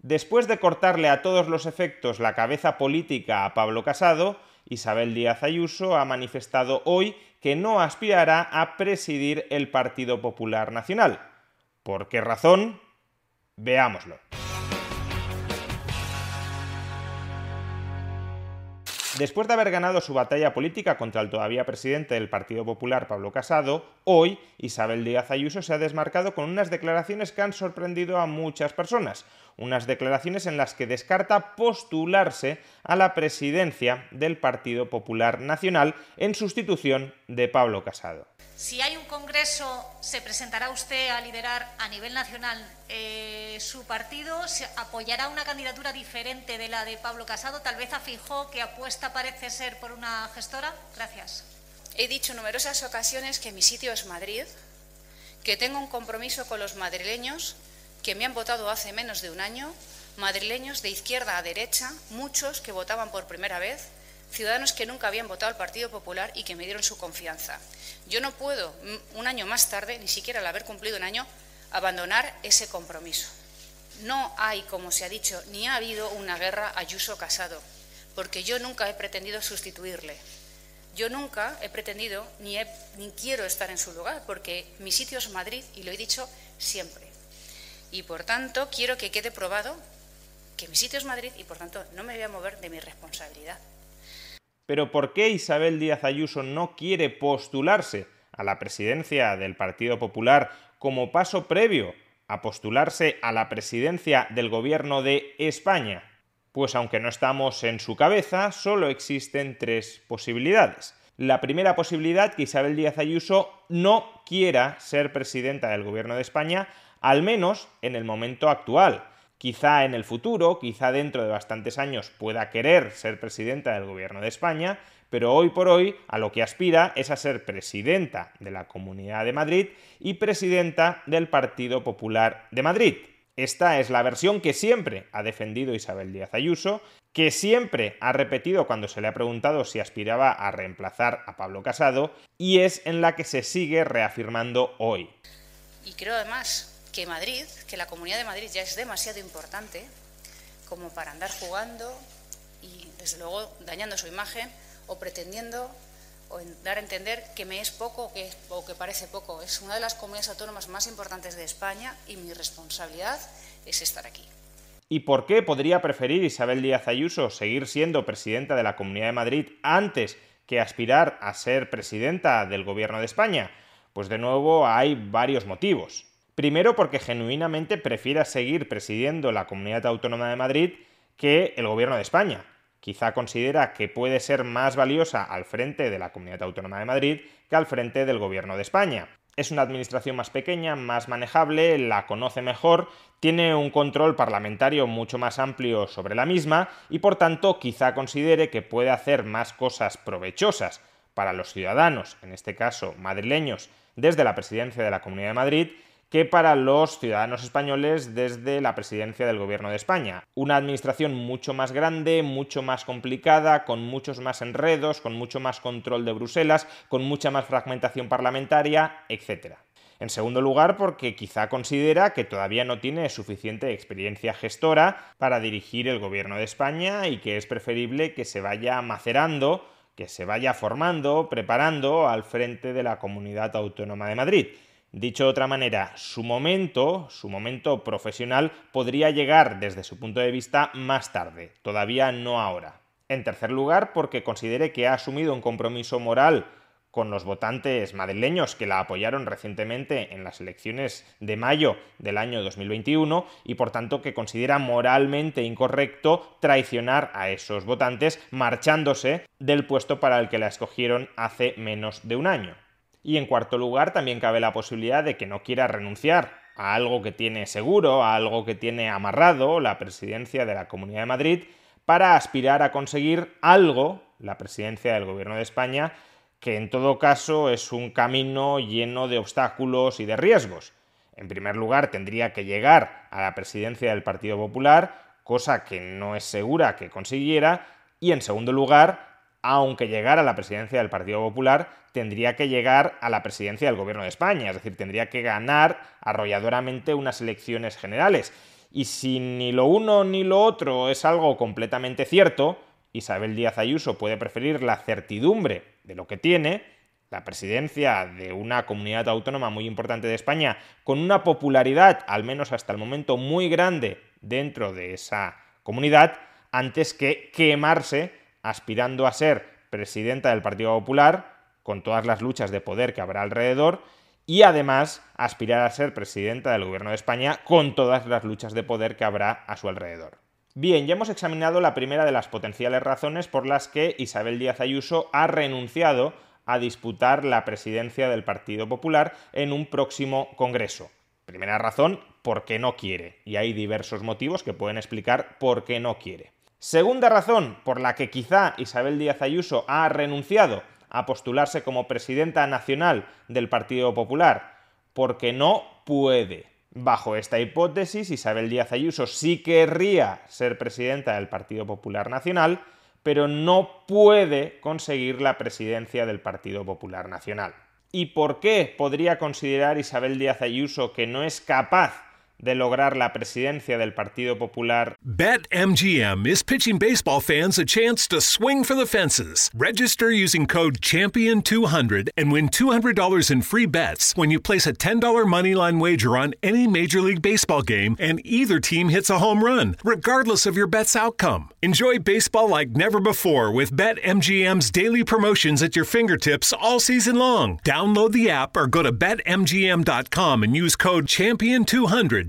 Después de cortarle a todos los efectos la cabeza política a Pablo Casado, Isabel Díaz Ayuso ha manifestado hoy que no aspirará a presidir el Partido Popular Nacional. ¿Por qué razón? Veámoslo. Después de haber ganado su batalla política contra el todavía presidente del Partido Popular, Pablo Casado, hoy Isabel Díaz Ayuso se ha desmarcado con unas declaraciones que han sorprendido a muchas personas. Unas declaraciones en las que descarta postularse a la presidencia del Partido Popular Nacional en sustitución de Pablo Casado. Si hay un congreso, ¿se presentará usted a liderar a nivel nacional su partido? ¿Se apoyará una candidatura diferente de la de Pablo Casado? ¿Tal vez a Feijóo, que apuesta parece ser por una gestora? Gracias. He dicho en numerosas ocasiones que mi sitio es Madrid, que tengo un compromiso con los madrileños que me han votado hace menos de un año, madrileños de izquierda a derecha, muchos que votaban por primera vez, ciudadanos que nunca habían votado al Partido Popular y que me dieron su confianza. Yo no puedo, un año más tarde, ni siquiera al haber cumplido un año, abandonar ese compromiso. No hay, como se ha dicho, ni ha habido una guerra Ayuso-Casado, porque yo nunca he pretendido sustituirle. Yo nunca he pretendido ni quiero estar en su lugar, porque mi sitio es Madrid y lo he dicho siempre. Y, por tanto, quiero que quede probado que mi sitio es Madrid y, por tanto, no me voy a mover de mi responsabilidad. Pero ¿por qué Isabel Díaz Ayuso no quiere postularse a la presidencia del Partido Popular como paso previo a postularse a la presidencia del Gobierno de España? Pues aunque no estamos en su cabeza, solo existen tres posibilidades. La primera posibilidad, que Isabel Díaz Ayuso no quiera ser presidenta del Gobierno de España, al menos en el momento actual. Quizá en el futuro, quizá dentro de bastantes años pueda querer ser presidenta del Gobierno de España, pero hoy por hoy a lo que aspira es a ser presidenta de la Comunidad de Madrid y presidenta del Partido Popular de Madrid. Esta es la versión que siempre ha defendido Isabel Díaz Ayuso, que siempre ha repetido cuando se le ha preguntado si aspiraba a reemplazar a Pablo Casado, y es en la que se sigue reafirmando hoy. Y creo además que Madrid, que la Comunidad de Madrid ya es demasiado importante como para andar jugando y, desde luego, dañando su imagen o pretendiendo o dar a entender que me es poco o que parece poco. Es una de las comunidades autónomas más importantes de España y mi responsabilidad es estar aquí. ¿Y por qué podría preferir Isabel Díaz Ayuso seguir siendo presidenta de la Comunidad de Madrid antes que aspirar a ser presidenta del Gobierno de España? Pues de nuevo hay varios motivos. Primero, porque genuinamente prefiera seguir presidiendo la Comunidad Autónoma de Madrid que el Gobierno de España. Quizá considera que puede ser más valiosa al frente de la Comunidad Autónoma de Madrid que al frente del Gobierno de España. Es una administración más pequeña, más manejable, la conoce mejor, tiene un control parlamentario mucho más amplio sobre la misma y, por tanto, quizá considere que puede hacer más cosas provechosas para los ciudadanos, en este caso madrileños, desde la presidencia de la Comunidad de Madrid, que para los ciudadanos españoles desde la presidencia del Gobierno de España. Una administración mucho más grande, mucho más complicada, con muchos más enredos, con mucho más control de Bruselas, con mucha más fragmentación parlamentaria, etc. En segundo lugar, porque quizá considera que todavía no tiene suficiente experiencia gestora para dirigir el Gobierno de España y que es preferible que se vaya macerando, que se vaya formando, preparando al frente de la Comunidad Autónoma de Madrid. Dicho de otra manera, su momento profesional podría llegar desde su punto de vista más tarde, todavía no ahora. En tercer lugar, porque considere que ha asumido un compromiso moral con los votantes madrileños que la apoyaron recientemente en las elecciones de mayo del año 2021 y por tanto que considera moralmente incorrecto traicionar a esos votantes marchándose del puesto para el que la escogieron hace menos de un año. Y en cuarto lugar, también cabe la posibilidad de que no quiera renunciar a algo que tiene seguro, a algo que tiene amarrado la presidencia de la Comunidad de Madrid, para aspirar a conseguir algo, la presidencia del Gobierno de España, que en todo caso es un camino lleno de obstáculos y de riesgos. En primer lugar, tendría que llegar a la presidencia del Partido Popular, cosa que no es segura que consiguiera, y en segundo lugar, aunque llegara a la presidencia del Partido Popular, tendría que llegar a la presidencia del Gobierno de España, es decir, tendría que ganar arrolladoramente unas elecciones generales. Y si ni lo uno ni lo otro es algo completamente cierto, Isabel Díaz Ayuso puede preferir la certidumbre de lo que tiene, la presidencia de una comunidad autónoma muy importante de España, con una popularidad, al menos hasta el momento, muy grande dentro de esa comunidad, antes que quemarse aspirando a ser presidenta del Partido Popular, con todas las luchas de poder que habrá alrededor, y además aspirar a ser presidenta del Gobierno de España, con todas las luchas de poder que habrá a su alrededor. Bien, ya hemos examinado la primera de las potenciales razones por las que Isabel Díaz Ayuso ha renunciado a disputar la presidencia del Partido Popular en un próximo congreso. Primera razón, porque no quiere, y hay diversos motivos que pueden explicar por qué no quiere. Segunda razón por la que quizá Isabel Díaz Ayuso ha renunciado a postularse como presidenta nacional del Partido Popular, porque no puede. Bajo esta hipótesis, Isabel Díaz Ayuso sí querría ser presidenta del Partido Popular Nacional, pero no puede conseguir la presidencia del Partido Popular Nacional. ¿Y por qué podría considerar Isabel Díaz Ayuso que no es capaz de lograr la presidencia del Partido Popular? BetMGM is pitching baseball fans a chance to swing for the fences. Register using code CHAMPION200 and win $200 in free bets when you place a $10 moneyline wager on any Major League Baseball game and either team hits a home run, regardless of your bet's outcome. Enjoy baseball like never before with BetMGM's daily promotions at your fingertips all season long. Download the app or go to BetMGM.com and use code CHAMPION200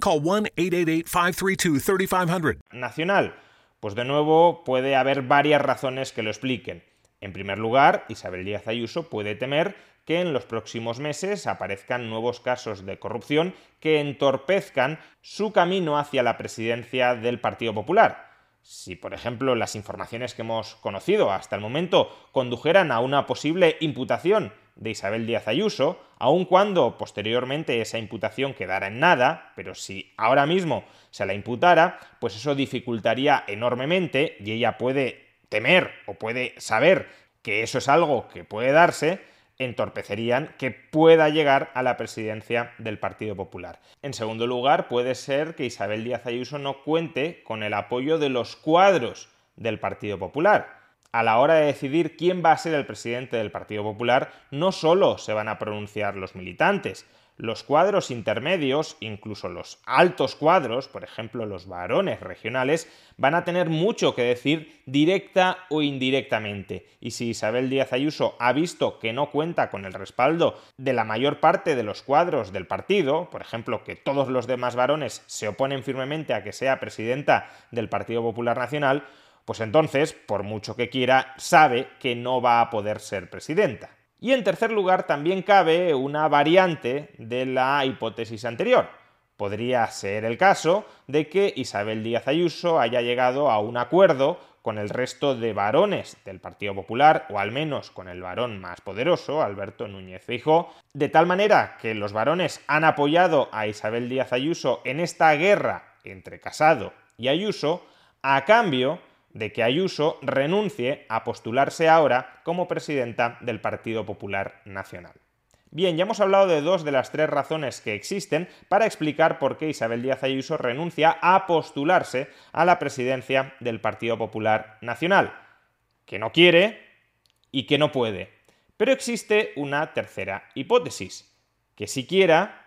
Call 1-888-532-3500. Nacional. Pues de nuevo puede haber varias razones que lo expliquen. En primer lugar, Isabel Díaz Ayuso puede temer que en los próximos meses aparezcan nuevos casos de corrupción que entorpezcan su camino hacia la presidencia del Partido Popular. Si, por ejemplo, las informaciones que hemos conocido hasta el momento condujeran a una posible imputación de Isabel Díaz Ayuso, aun cuando posteriormente esa imputación quedara en nada, pero si ahora mismo se la imputara, pues eso dificultaría enormemente y ella puede temer o puede saber que eso es algo que puede darse, entorpecerían que pueda llegar a la presidencia del Partido Popular. En segundo lugar, puede ser que Isabel Díaz Ayuso no cuente con el apoyo de los cuadros del Partido Popular. A la hora de decidir quién va a ser el presidente del Partido Popular, no solo se van a pronunciar los militantes. Los cuadros intermedios, incluso los altos cuadros, por ejemplo los varones regionales, van a tener mucho que decir directa o indirectamente. Y si Isabel Díaz Ayuso ha visto que no cuenta con el respaldo de la mayor parte de los cuadros del partido, por ejemplo que todos los demás varones se oponen firmemente a que sea presidenta del Partido Popular Nacional, pues entonces, por mucho que quiera, sabe que no va a poder ser presidenta. Y en tercer lugar, también cabe una variante de la hipótesis anterior. Podría ser el caso de que Isabel Díaz Ayuso haya llegado a un acuerdo con el resto de varones del Partido Popular, o al menos con el varón más poderoso, Alberto Núñez Feijóo, de tal manera que los varones han apoyado a Isabel Díaz Ayuso en esta guerra entre Casado y Ayuso, a cambio de que Ayuso renuncie a postularse ahora como presidenta del Partido Popular Nacional. Bien, ya hemos hablado de dos de las tres razones que existen para explicar por qué Isabel Díaz Ayuso renuncia a postularse a la presidencia del Partido Popular Nacional. Que no quiere y que no puede. Pero existe una tercera hipótesis. Que sí quiera,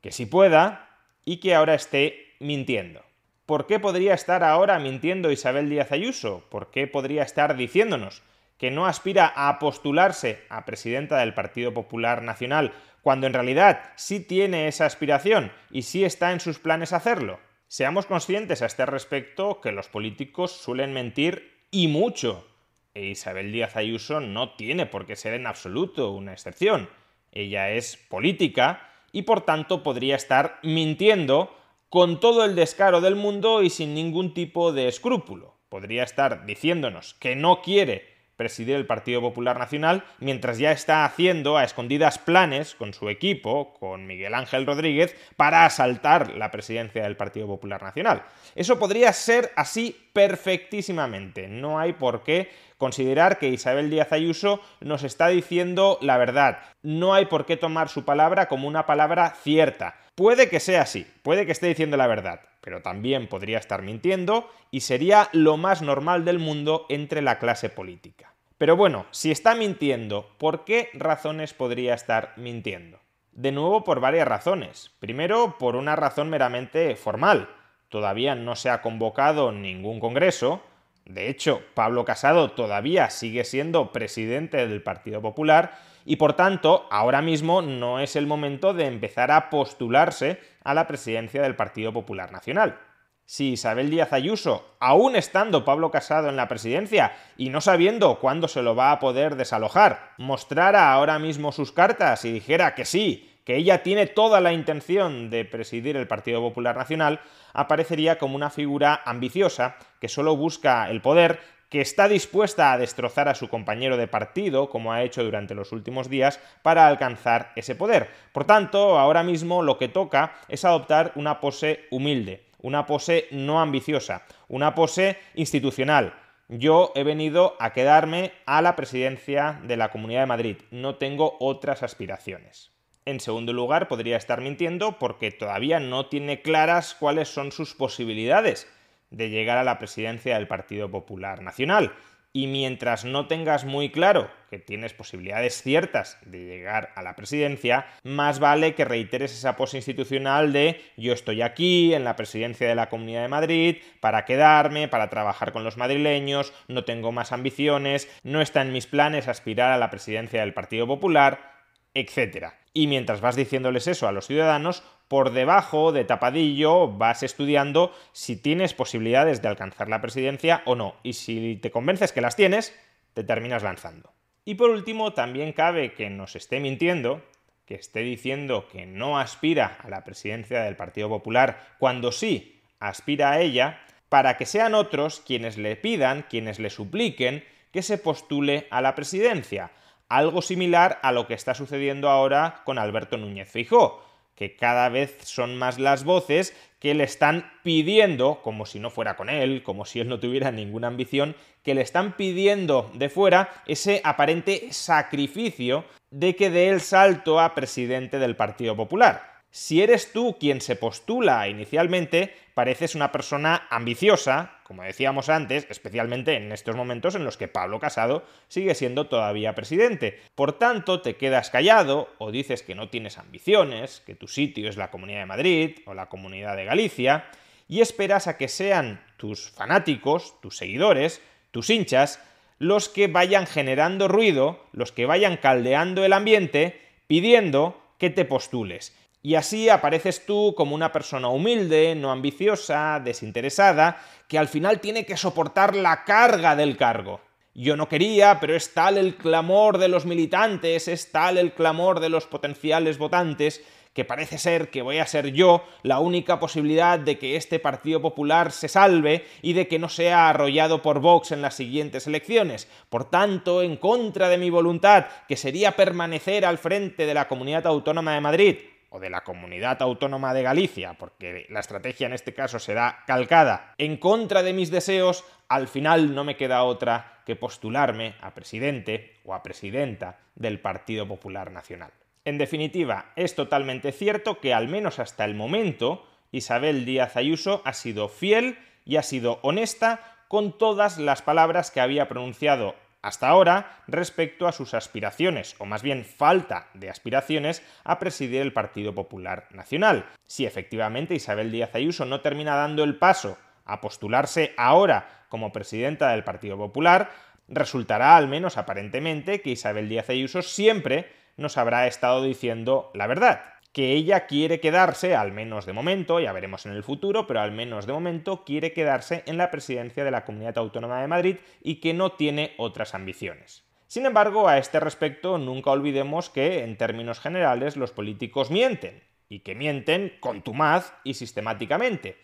que sí pueda y que ahora esté mintiendo. ¿Por qué podría estar ahora mintiendo Isabel Díaz Ayuso? ¿Por qué podría estar diciéndonos que no aspira a postularse a presidenta del Partido Popular Nacional cuando en realidad sí tiene esa aspiración y sí está en sus planes hacerlo? Seamos conscientes a este respecto que los políticos suelen mentir y mucho. E Isabel Díaz Ayuso no tiene por qué ser en absoluto una excepción. Ella es política y por tanto podría estar mintiendo con todo el descaro del mundo y sin ningún tipo de escrúpulo. Podría estar diciéndonos que no quiere presidir el Partido Popular Nacional mientras ya está haciendo a escondidas planes con su equipo, con Miguel Ángel Rodríguez, para asaltar la presidencia del Partido Popular Nacional. Eso podría ser así perfectísimamente. No hay por qué considerar que Isabel Díaz Ayuso nos está diciendo la verdad. No hay por qué tomar su palabra como una palabra cierta. Puede que sea así, puede que esté diciendo la verdad, pero también podría estar mintiendo y sería lo más normal del mundo entre la clase política. Pero bueno, si está mintiendo, ¿por qué razones podría estar mintiendo? De nuevo, por varias razones. Primero, por una razón meramente formal. Todavía no se ha convocado ningún congreso. De hecho, Pablo Casado todavía sigue siendo presidente del Partido Popular y, por tanto, ahora mismo no es el momento de empezar a postularse a la presidencia del Partido Popular Nacional. Si Isabel Díaz Ayuso, aún estando Pablo Casado en la presidencia y no sabiendo cuándo se lo va a poder desalojar, mostrara ahora mismo sus cartas y dijera que sí, que ella tiene toda la intención de presidir el Partido Popular Nacional, aparecería como una figura ambiciosa que solo busca el poder, que está dispuesta a destrozar a su compañero de partido, como ha hecho durante los últimos días, para alcanzar ese poder. Por tanto, ahora mismo lo que toca es adoptar una pose humilde, una pose no ambiciosa, una pose institucional. Yo he venido a quedarme a la presidencia de la Comunidad de Madrid, no tengo otras aspiraciones. En segundo lugar, podría estar mintiendo porque todavía no tiene claras cuáles son sus posibilidades de llegar a la presidencia del Partido Popular Nacional. Y mientras no tengas muy claro que tienes posibilidades ciertas de llegar a la presidencia, más vale que reiteres esa pose institucional de yo estoy aquí, en la presidencia de la Comunidad de Madrid, para quedarme, para trabajar con los madrileños, no tengo más ambiciones, no está en mis planes aspirar a la presidencia del Partido Popular, etc. Y mientras vas diciéndoles eso a los ciudadanos, por debajo, de tapadillo, vas estudiando si tienes posibilidades de alcanzar la presidencia o no. Y si te convences que las tienes, te terminas lanzando. Y por último, también cabe que nos esté mintiendo, que esté diciendo que no aspira a la presidencia del Partido Popular cuando sí aspira a ella, para que sean otros quienes le pidan, quienes le supliquen que se postule a la presidencia. Algo similar a lo que está sucediendo ahora con Alberto Núñez Feijóo, que cada vez son más las voces que le están pidiendo, como si no fuera con él, como si él no tuviera ninguna ambición, que le están pidiendo de fuera ese aparente sacrificio de que dé el salto a presidente del Partido Popular. Si eres tú quien se postula inicialmente, pareces una persona ambiciosa, como decíamos antes, especialmente en estos momentos en los que Pablo Casado sigue siendo todavía presidente. Por tanto, te quedas callado o dices que no tienes ambiciones, que tu sitio es la Comunidad de Madrid o la Comunidad de Galicia, y esperas a que sean tus fanáticos, tus seguidores, tus hinchas, los que vayan generando ruido, los que vayan caldeando el ambiente, pidiendo que te postules. Y así apareces tú como una persona humilde, no ambiciosa, desinteresada, que al final tiene que soportar la carga del cargo. Yo no quería, pero es tal el clamor de los militantes, es tal el clamor de los potenciales votantes, que parece ser que voy a ser yo la única posibilidad de que este Partido Popular se salve y de que no sea arrollado por Vox en las siguientes elecciones. Por tanto, en contra de mi voluntad, que sería permanecer al frente de la Comunidad Autónoma de Madrid, o de la Comunidad Autónoma de Galicia, porque la estrategia en este caso será calcada, en contra de mis deseos, al final no me queda otra que postularme a presidente o a presidenta del Partido Popular Nacional. En definitiva, es totalmente cierto que, al menos hasta el momento, Isabel Díaz Ayuso ha sido fiel y ha sido honesta con todas las palabras que había pronunciado hasta ahora respecto a sus aspiraciones, o más bien falta de aspiraciones, a presidir el Partido Popular Nacional. Si efectivamente Isabel Díaz Ayuso no termina dando el paso a postularse ahora como presidenta del Partido Popular, resultará, al menos aparentemente, que Isabel Díaz Ayuso siempre nos habrá estado diciendo la verdad, que ella quiere quedarse, al menos de momento, ya veremos en el futuro, pero al menos de momento quiere quedarse en la presidencia de la Comunidad Autónoma de Madrid y que no tiene otras ambiciones. Sin embargo, a este respecto nunca olvidemos que, en términos generales, los políticos mienten, y que mienten contumaz y sistemáticamente,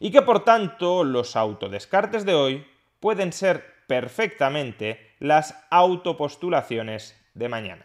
y que por tanto los autodescartes de hoy pueden ser perfectamente las autopostulaciones de mañana.